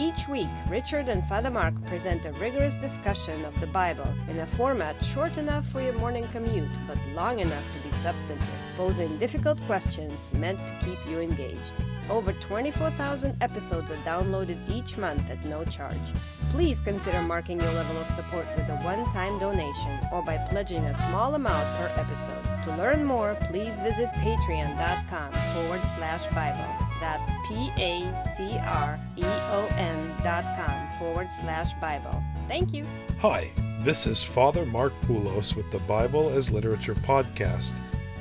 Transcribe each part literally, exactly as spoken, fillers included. Each week, Richard and Father Mark present a rigorous discussion of the Bible in a format short enough for your morning commute, but long enough to be substantive, posing difficult questions meant to keep you engaged. Over twenty-four thousand episodes are downloaded each month at no charge. Please consider marking your level of support with a one-time donation or by pledging a small amount per episode. To learn more, please visit patreon.com forward slash Bible. That's P-A-T-R-E-O-N dot com forward slash Bible. Thank you. Hi, this is Father Mark Bulos with the Bible as Literature podcast.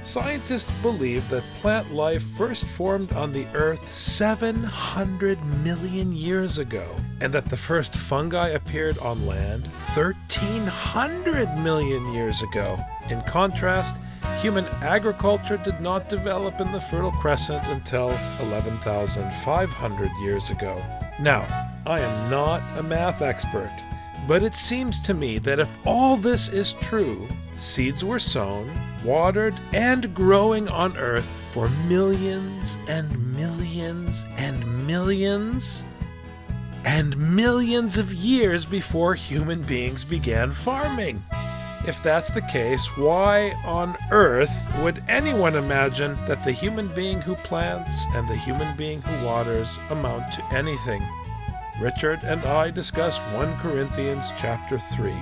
Scientists believe that plant life first formed on the Earth seven hundred million years ago, and that the first fungi appeared on land one thousand three hundred million years ago. In contrast, human agriculture did not develop in the Fertile Crescent until eleven thousand five hundred years ago. Now, I am not a math expert, but it seems to me that if all this is true, seeds were sown, watered, and growing on Earth for millions and millions and millions and millions of years before human beings began farming. If that's the case, why on earth would anyone imagine that the human being who plants and the human being who waters amount to anything? Richard and I discuss First Corinthians chapter three.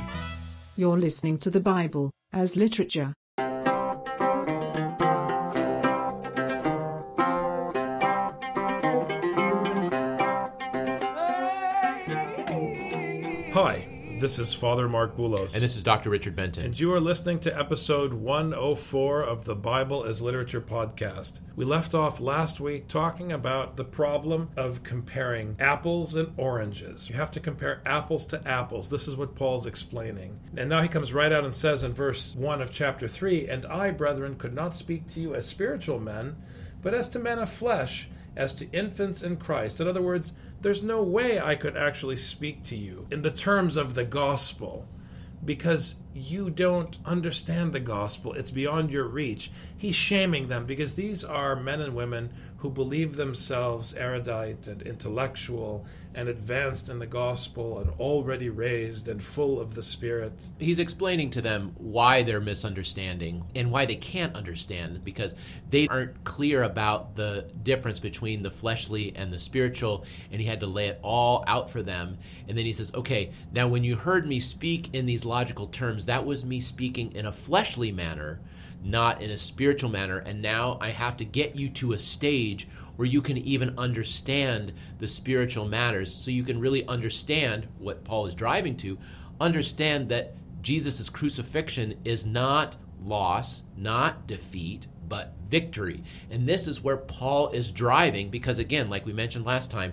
You're listening to the Bible as Literature. Hi, this is Father Mark Bulos. And this is Doctor Richard Benton. And you are listening to episode one oh four of the Bible as Literature podcast. We left off last week talking about the problem of comparing apples and oranges. You have to compare apples to apples. This is what Paul's explaining. And now he comes right out and says in verse one of chapter three, "And I, brethren, could not speak to you as spiritual men, but as to men of flesh, as to infants in Christ." In other words, there's no way I could actually speak to you in the terms of the gospel, because you don't understand the gospel. It's beyond your reach. He's shaming them because these are men and women who believe themselves erudite and intellectual and advanced in the gospel and already raised and full of the Spirit. He's explaining to them why they're misunderstanding and why they can't understand, because they aren't clear about the difference between the fleshly and the spiritual, and he had to lay it all out for them. And then he says, okay, now when you heard me speak in these logical terms, that was me speaking in a fleshly manner, not in a spiritual manner. And now I have to get you to a stage where you can even understand the spiritual matters, so you can really understand what Paul is driving to, understand that Jesus' crucifixion is not loss, not defeat, but victory. And this is where Paul is driving, because again, like we mentioned last time,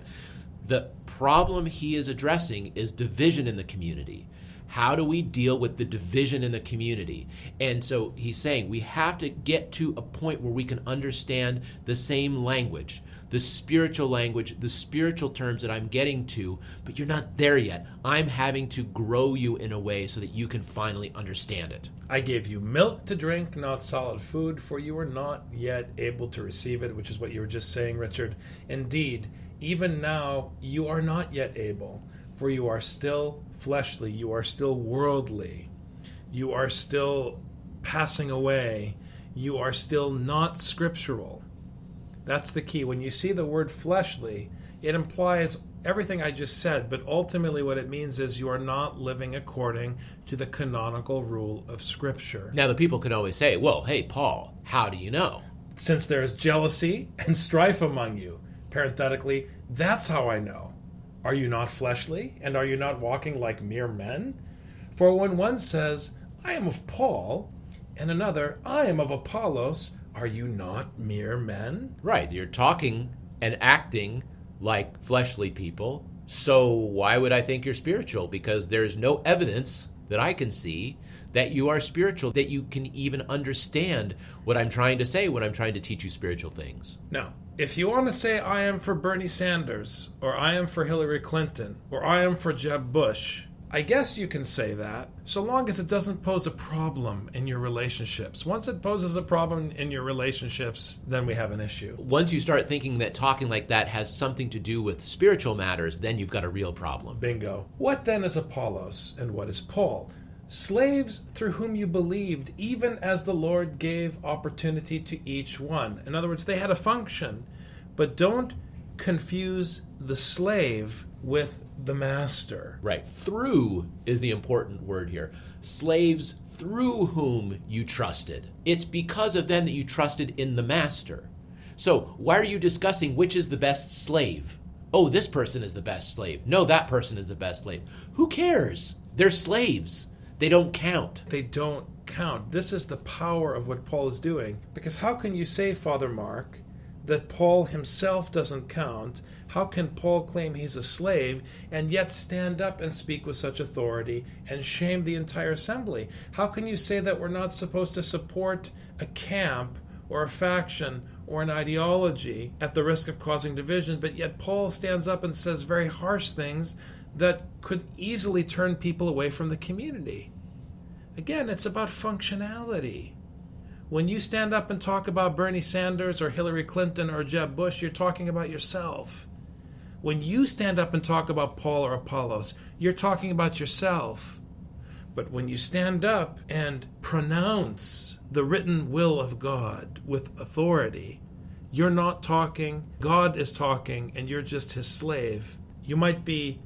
the problem he is addressing is division in the community. How do we deal with the division in the community? And so he's saying we have to get to a point where we can understand the same language, the spiritual language, the spiritual terms that I'm getting to, but you're not there yet. I'm having to grow you in a way so that you can finally understand it. I gave you milk to drink, not solid food, for you were not yet able to receive it, which is what you were just saying, Richard. Indeed, even now you are not yet able, for you are still fleshly, you are still worldly, you are still passing away, you are still not scriptural. That's the key. When you see the word fleshly, it implies everything I just said, but ultimately what it means is you are not living according to the canonical rule of Scripture. Now, the people could always say, well, hey, Paul, how do you know? Since there is jealousy and strife among you, parenthetically, that's how I know. Are you not fleshly, and are you not walking like mere men? For when one says, I am of Paul, and another, I am of Apollos, are you not mere men? Right, you're talking and acting like fleshly people, so why would I think you're spiritual? Because there's no evidence that I can see that you are spiritual, that you can even understand what I'm trying to say when I'm trying to teach you spiritual things. No. If you want to say I am for Bernie Sanders, or I am for Hillary Clinton, or I am for Jeb Bush, I guess you can say that, so long as it doesn't pose a problem in your relationships. Once it poses a problem in your relationships, then we have an issue. Once you start thinking that talking like that has something to do with spiritual matters, then you've got a real problem. Bingo. What then is Apollos and what is Paul? Slaves through whom you believed, even as the Lord gave opportunity to each one. In other words, they had a function, but don't confuse the slave with the master. Right. Through is the important word here. Slaves through whom you trusted. It's because of them that you trusted in the master. So why are you discussing which is the best slave? Oh, this person is the best slave. No, that person is the best slave. Who cares? They're slaves. They don't count. They don't count. This is the power of what Paul is doing. Because how can you say, Father Mark, that Paul himself doesn't count? How can Paul claim he's a slave and yet stand up and speak with such authority and shame the entire assembly? How can you say that we're not supposed to support a camp or a faction or an ideology at the risk of causing division, but yet Paul stands up and says very harsh things that could easily turn people away from the community? Again, it's about functionality. When you stand up and talk about Bernie Sanders or Hillary Clinton or Jeb Bush, you're talking about yourself. When you stand up and talk about Paul or Apollos, you're talking about yourself. But when you stand up and pronounce the written will of God with authority, you're not talking, God is talking, and you're just his slave. You might be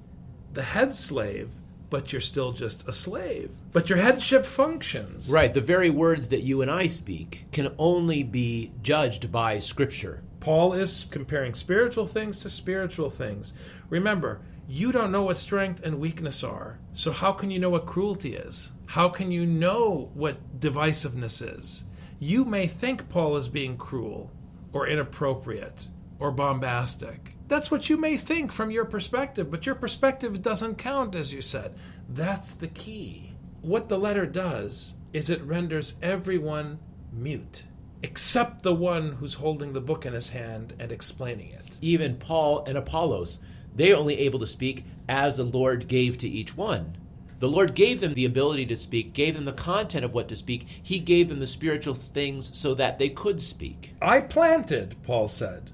the head slave, but you're still just a slave. But your headship functions. Right. The very words that you and I speak can only be judged by Scripture. Paul is comparing spiritual things to spiritual things. Remember, you don't know what strength and weakness are. So how can you know what cruelty is? How can you know what divisiveness is? You may think Paul is being cruel or inappropriate or bombastic. That's what you may think from your perspective, but your perspective doesn't count, as you said. That's the key. What the letter does is it renders everyone mute, except the one who's holding the book in his hand and explaining it. Even Paul and Apollos, they're only able to speak as the Lord gave to each one. The Lord gave them the ability to speak, gave them the content of what to speak. He gave them the spiritual things so that they could speak. I planted, Paul said.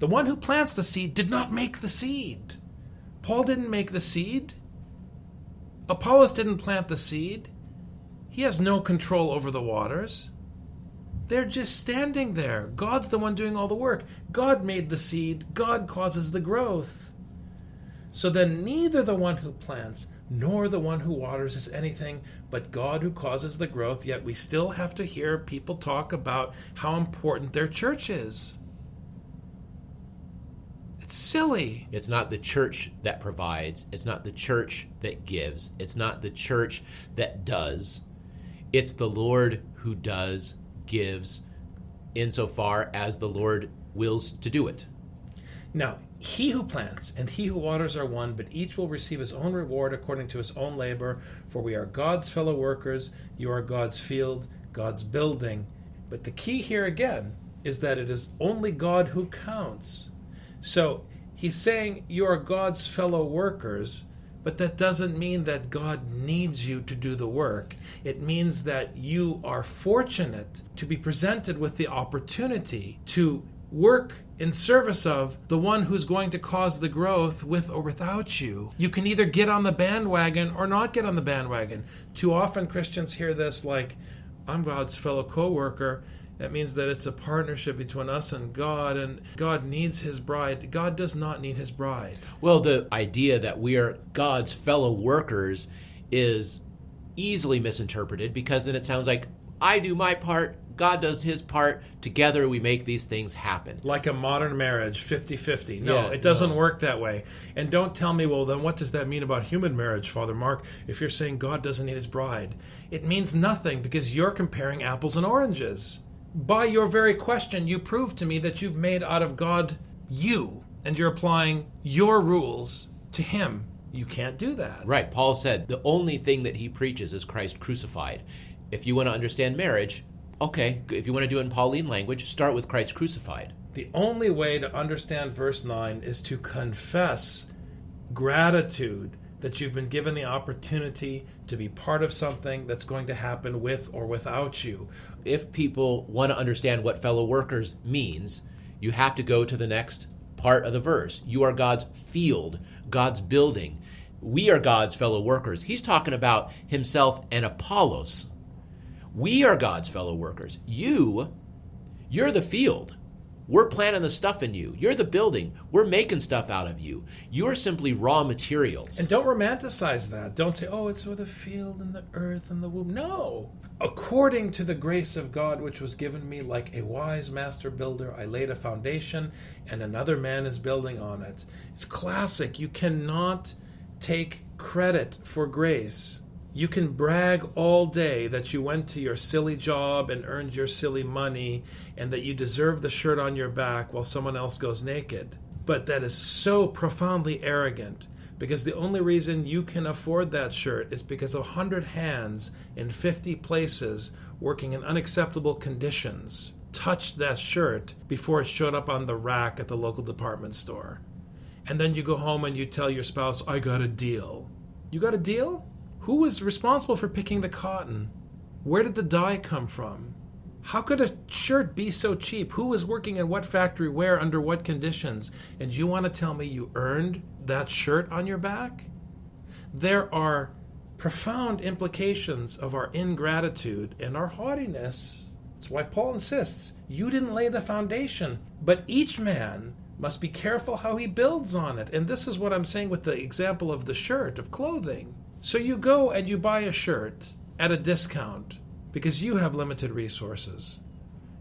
The one who plants the seed did not make the seed. Paul didn't make the seed. Apollos didn't plant the seed. He has no control over the waters. They're just standing there. God's the one doing all the work. God made the seed. God causes the growth. So then neither the one who plants nor the one who waters is anything but God who causes the growth, yet we still have to hear people talk about how important their church is. Silly. It's not the church that provides. It's not the church that gives. It's not the church that does. It's the Lord who does, gives, insofar as the Lord wills to do it. Now, he who plants and he who waters are one, but each will receive his own reward according to his own labor, for we are God's fellow workers. You are God's field, God's building. But the key here again is that it is only God who counts. So he's saying you are God's fellow workers, but that doesn't mean that God needs you to do the work. It means that you are fortunate to be presented with the opportunity to work in service of the one who's going to cause the growth with or without you. You can either get on the bandwagon or not get on the bandwagon. Too often Christians hear this like, I'm God's fellow co-worker. That means that it's a partnership between us and God, and God needs his bride. God does not need his bride. Well, the idea that we are God's fellow workers is easily misinterpreted, because then it sounds like I do my part, God does his part, together we make these things happen. Like a modern marriage, fifty-fifty. No, yeah, it doesn't no. work that way. And don't tell me, well, then what does that mean about human marriage, Father Mark, if you're saying God doesn't need his bride? It means nothing, because you're comparing apples and oranges. By your very question, you prove to me that you've made out of God you, and you're applying your rules to him. You can't do that. Right. Paul said the only thing that he preaches is Christ crucified. If you want to understand marriage, okay. If you want to do it in Pauline language, start with Christ crucified. The only way to understand verse nine is to confess gratitude that you've been given the opportunity to be part of something that's going to happen with or without you. If people want to understand what fellow workers means, you have to go to the next part of the verse. You are God's field, God's building. We are God's fellow workers. He's talking about himself and Apollos. We are God's fellow workers. You, you're the field. We're planting the stuff in you. You're the building. We're making stuff out of you. You're simply raw materials. And don't romanticize that. Don't say, oh, it's with the field and the earth and the womb. No. According to the grace of God, which was given me, like a wise master builder, I laid a foundation and another man is building on it. It's classic. You cannot take credit for grace. You can brag all day that you went to your silly job and earned your silly money and that you deserve the shirt on your back while someone else goes naked. But that is so profoundly arrogant, because the only reason you can afford that shirt is because of one hundred hands in fifty places working in unacceptable conditions touched that shirt before it showed up on the rack at the local department store. And then you go home and you tell your spouse, I got a deal. You got a deal? Who was responsible for picking the cotton? Where did the dye come from? How could a shirt be so cheap? Who was working in what factory, where, under what conditions? And you want to tell me you earned that shirt on your back? There are profound implications of our ingratitude and our haughtiness. That's why Paul insists, you didn't lay the foundation, but each man must be careful how he builds on it. And this is what I'm saying with the example of the shirt, of clothing. So you go and you buy a shirt at a discount because you have limited resources.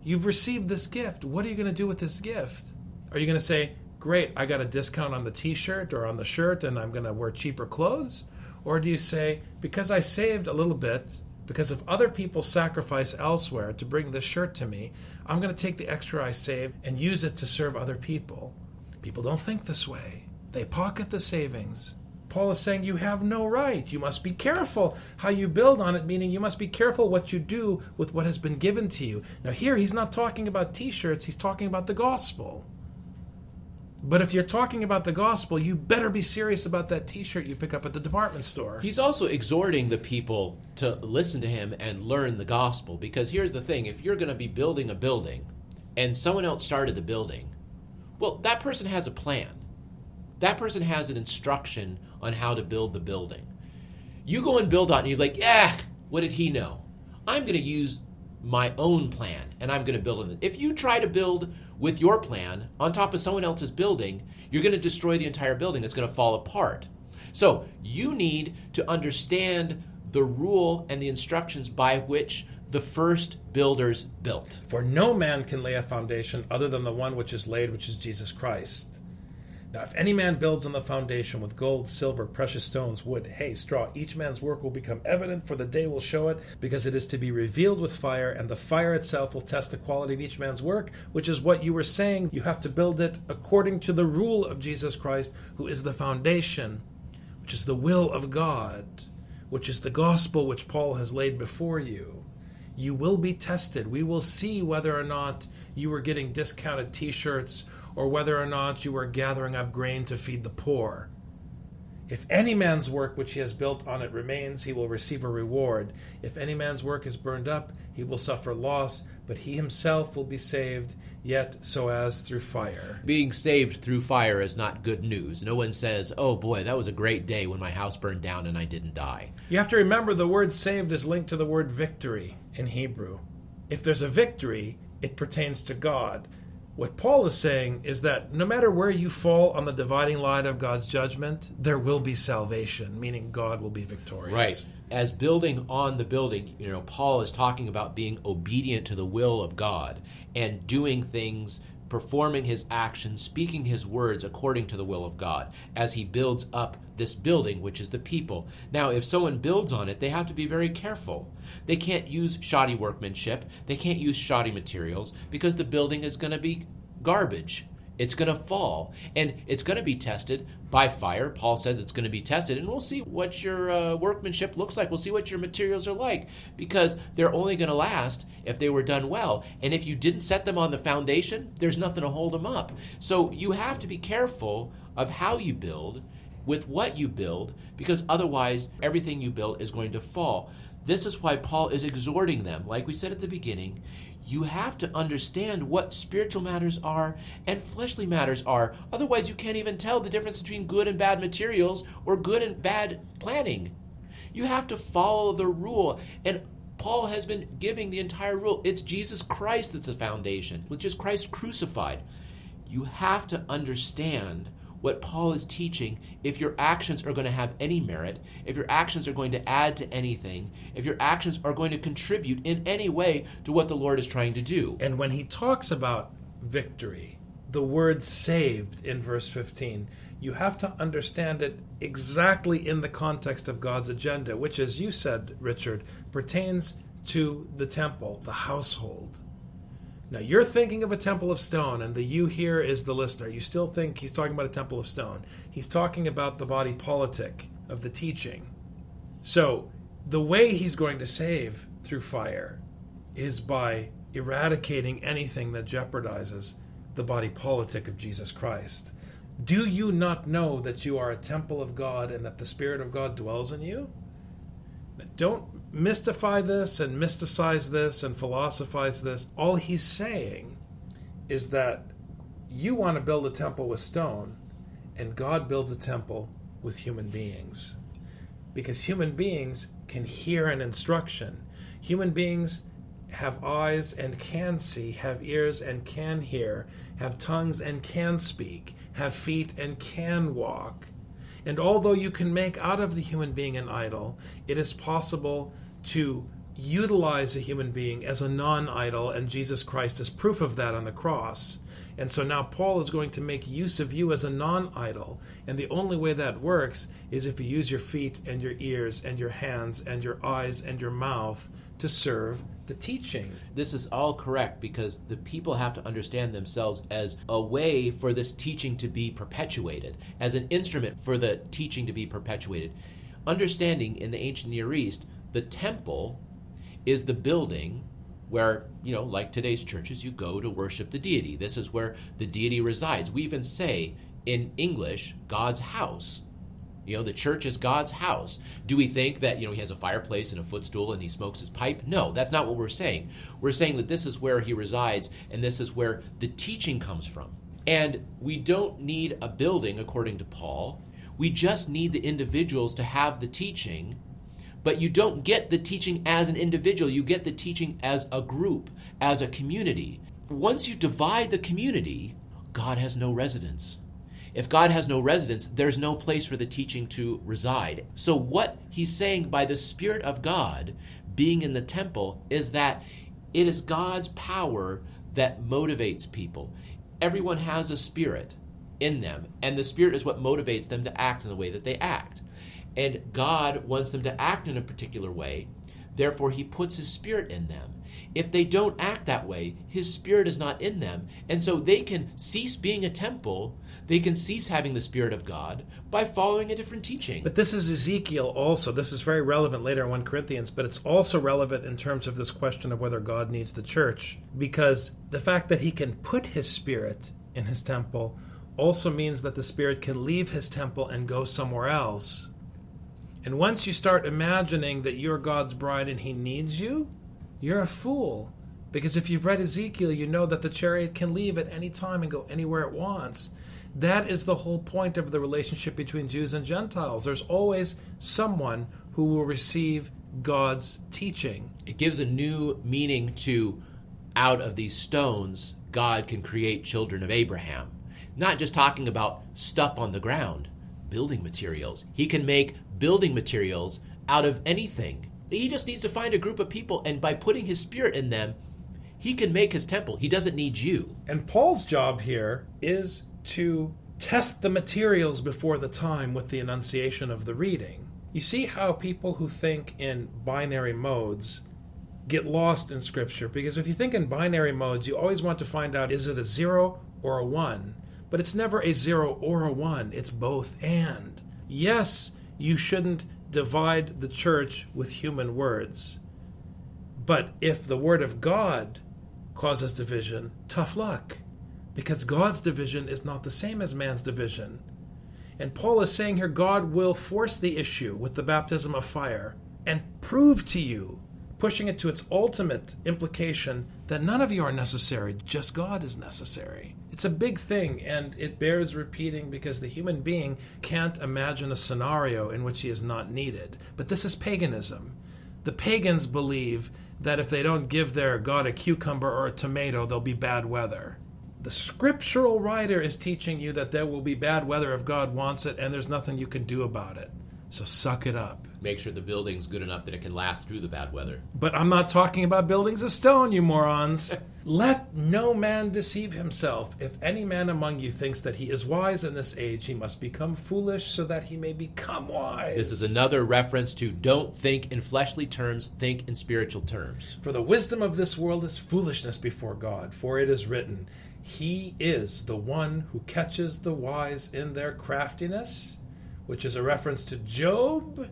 You've received this gift. What are you going to do with this gift? Are you going to say, great, I got a discount on the t-shirt or on the shirt and I'm going to wear cheaper clothes? Or do you say, because I saved a little bit, because of other people's sacrifice elsewhere to bring this shirt to me, I'm going to take the extra I saved and use it to serve other people. People don't think this way. They pocket the savings. Paul is saying you have no right. You must be careful how you build on it, meaning you must be careful what you do with what has been given to you. Now here he's not talking about t-shirts, he's talking about the gospel. But if you're talking about the gospel, you better be serious about that t-shirt you pick up at the department store. He's also exhorting the people to listen to him and learn the gospel, because here's the thing, if you're going to be building a building and someone else started the building, well, that person has a plan. That person has an instruction on how to build the building. You go and build on it, and you're like, eh, what did he know? I'm going to use my own plan, and I'm going to build on it. If you try to build with your plan on top of someone else's building, you're going to destroy the entire building. It's going to fall apart. So you need to understand the rule and the instructions by which the first builders built. For no man can lay a foundation other than the one which is laid, which is Jesus Christ. Now, if any man builds on the foundation with gold, silver, precious stones, wood, hay, straw, each man's work will become evident, for the day will show it, because it is to be revealed with fire, and the fire itself will test the quality of each man's work, which is what you were saying. You have to build it according to the rule of Jesus Christ, who is the foundation, which is the will of God, which is the gospel which Paul has laid before you. You will be tested. We will see whether or not you were getting discounted t-shirts or whether or not you are gathering up grain to feed the poor. If any man's work which he has built on it remains, he will receive a reward. If any man's work is burned up, he will suffer loss, but he himself will be saved, yet so as through fire. Being saved through fire is not good news. No one says, oh boy, that was a great day when my house burned down and I didn't die. You have to remember the word saved is linked to the word victory in Hebrew. If there's a victory, it pertains to God. What Paul is saying is that no matter where you fall on the dividing line of God's judgment, there will be salvation, meaning God will be victorious. Right. As building on the building, you know, Paul is talking about being obedient to the will of God and doing things, performing his actions, speaking his words according to the will of God as he builds up this building, which is the people. Now, if someone builds on it, they have to be very careful. They can't use shoddy workmanship. They can't use shoddy materials, because the building is going to be garbage. It's going to fall, and it's going to be tested by fire. Paul says it's going to be tested, and we'll see what your uh, workmanship looks like. We'll see what your materials are like, because they're only going to last if they were done well. And if you didn't set them on the foundation, there's nothing to hold them up. So you have to be careful of how you build. with what you build, because otherwise everything you build is going to fall. This is why Paul is exhorting them. Like we said at the beginning, you have to understand what spiritual matters are and fleshly matters are. Otherwise, you can't even tell the difference between good and bad materials or good and bad planning. You have to follow the rule. And Paul has been giving the entire rule. It's Jesus Christ that's the foundation, which is Christ crucified. You have to understand what Paul is teaching if your actions are going to have any merit, if your actions are going to add to anything, if your actions are going to contribute in any way to what the Lord is trying to do. And when he talks about victory, the word saved in verse fifteen, you have to understand it exactly in the context of God's agenda, which, as you said, Richard, pertains to the temple, the household. Now, you're thinking of a temple of stone, and the you here is the listener. You still think he's talking about a temple of stone. He's talking about the body politic of the teaching. So the way he's going to save through fire is by eradicating anything that jeopardizes the body politic of Jesus Christ. Do you not know that you are a temple of God and that the Spirit of God dwells in you? Don't mystify this and mysticize this and philosophize this. All he's saying is that you want to build a temple with stone, and God builds a temple with human beings. Because human beings can hear an instruction. Human beings have eyes and can see, have ears and can hear, have tongues and can speak, have feet and can walk. And although you can make out of the human being an idol, it is possible to utilize a human being as a non-idol, and Jesus Christ is proof of that on the cross. And so now Paul is going to make use of you as a non-idol, and the only way that works is if you use your feet and your ears and your hands and your eyes and your mouth to serve the teaching. This is all correct, because the people have to understand themselves as a way for this teaching to be perpetuated, as an instrument for the teaching to be perpetuated. Understanding in the ancient Near East, the temple is the building where, you know, like today's churches, you go to worship the deity. This is where the deity resides. We even say in English, God's house. You know, the church is God's house. Do we think that, you know, he has a fireplace and a footstool and he smokes his pipe? No, that's not what we're saying. We're saying that this is where he resides and this is where the teaching comes from. And we don't need a building, according to Paul. We just need the individuals to have the teaching. But you don't get the teaching as an individual. You get the teaching as a group, as a community. Once you divide the community, God has no residence. If God has no residence, there's no place for the teaching to reside. So what he's saying by the Spirit of God being in the temple is that it is God's power that motivates people. Everyone has a spirit in them, and the Spirit is what motivates them to act in the way that they act. And God wants them to act in a particular way, therefore he puts his Spirit in them. If they don't act that way, his Spirit is not in them. And so they can cease being a temple. They can cease having the Spirit of God by following a different teaching. But this is Ezekiel also. This is very relevant later in First Corinthians, but it's also relevant in terms of this question of whether God needs the church. Because the fact that he can put his Spirit in his temple also means that the Spirit can leave his temple and go somewhere else. And once you start imagining that you're God's bride and he needs you, you're a fool, because if you've read Ezekiel, you know that the chariot can leave at any time and go anywhere it wants. That is the whole point of the relationship between Jews and Gentiles. There's always someone who will receive God's teaching. It gives a new meaning to, out of these stones, God can create children of Abraham. Not just talking about stuff on the ground, building materials. He can make building materials out of anything. He just needs to find a group of people, and by putting his Spirit in them, he can make his temple. He doesn't need you. And Paul's job here is to test the materials before the time with the enunciation of the reading. You see how people who think in binary modes get lost in Scripture, because if you think in binary modes, you always want to find out, is it a zero or a one? But it's never a zero or a one. It's both and. Yes, you shouldn't divide the church with human words. But if the word of God causes division, tough luck, because God's division is not the same as man's division. And Paul is saying here, God will force the issue with the baptism of fire and prove to you, pushing it to its ultimate implication, that none of you are necessary, just God is necessary. It's a big thing, and it bears repeating because the human being can't imagine a scenario in which he is not needed. But this is paganism. The pagans believe that if they don't give their God a cucumber or a tomato, there'll be bad weather. The scriptural writer is teaching you that there will be bad weather if God wants it, and there's nothing you can do about it. So suck it up. Make sure the building's good enough that it can last through the bad weather. But I'm not talking about buildings of stone, you morons. Let no man deceive himself. If any man among you thinks that he is wise in this age, he must become foolish so that he may become wise. This is another reference to don't think in fleshly terms, think in spiritual terms. For the wisdom of this world is foolishness before God, for it is written, He is the one who catches the wise in their craftiness, which is a reference to Job,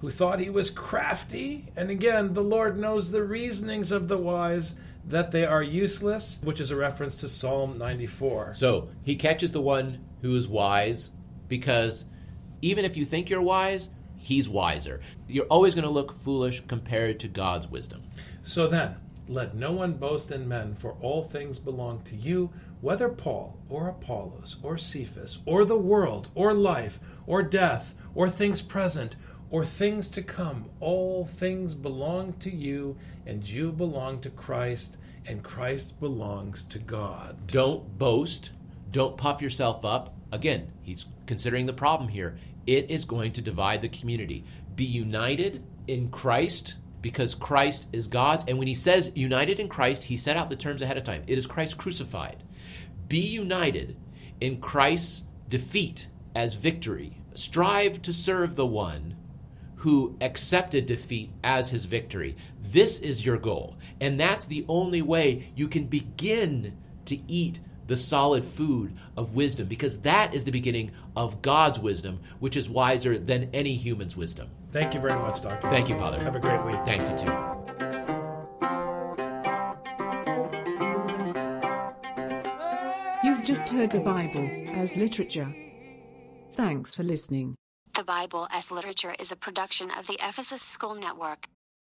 who thought he was crafty. And again, the Lord knows the reasonings of the wise, that they are useless, which is a reference to Psalm ninety-four. So he catches the one who is wise, because even if you think you're wise, he's wiser. You're always going to look foolish compared to God's wisdom. So then, let no one boast in men, for all things belong to you, whether Paul or Apollos or Cephas or the world or life or death or things present or things to come. All things belong to you, and you belong to Christ, and Christ belongs to God. Don't boast. Don't puff yourself up. Again, he's considering the problem here. It is going to divide the community. Be united in Christ, because Christ is God's. And when he says united in Christ, he set out the terms ahead of time. It is Christ crucified. Be united in Christ's defeat as victory. Strive to serve the one who accepted defeat as his victory. This is your goal. And that's the only way you can begin to eat the solid food of wisdom, because that is the beginning of God's wisdom, which is wiser than any human's wisdom. Thank you very much, Doctor. Thank you, Father. Have a great week. Thanks, you too. You've just heard the Bible as Literature. Thanks for listening. The Bible as Literature is a production of the Ephesus School Network.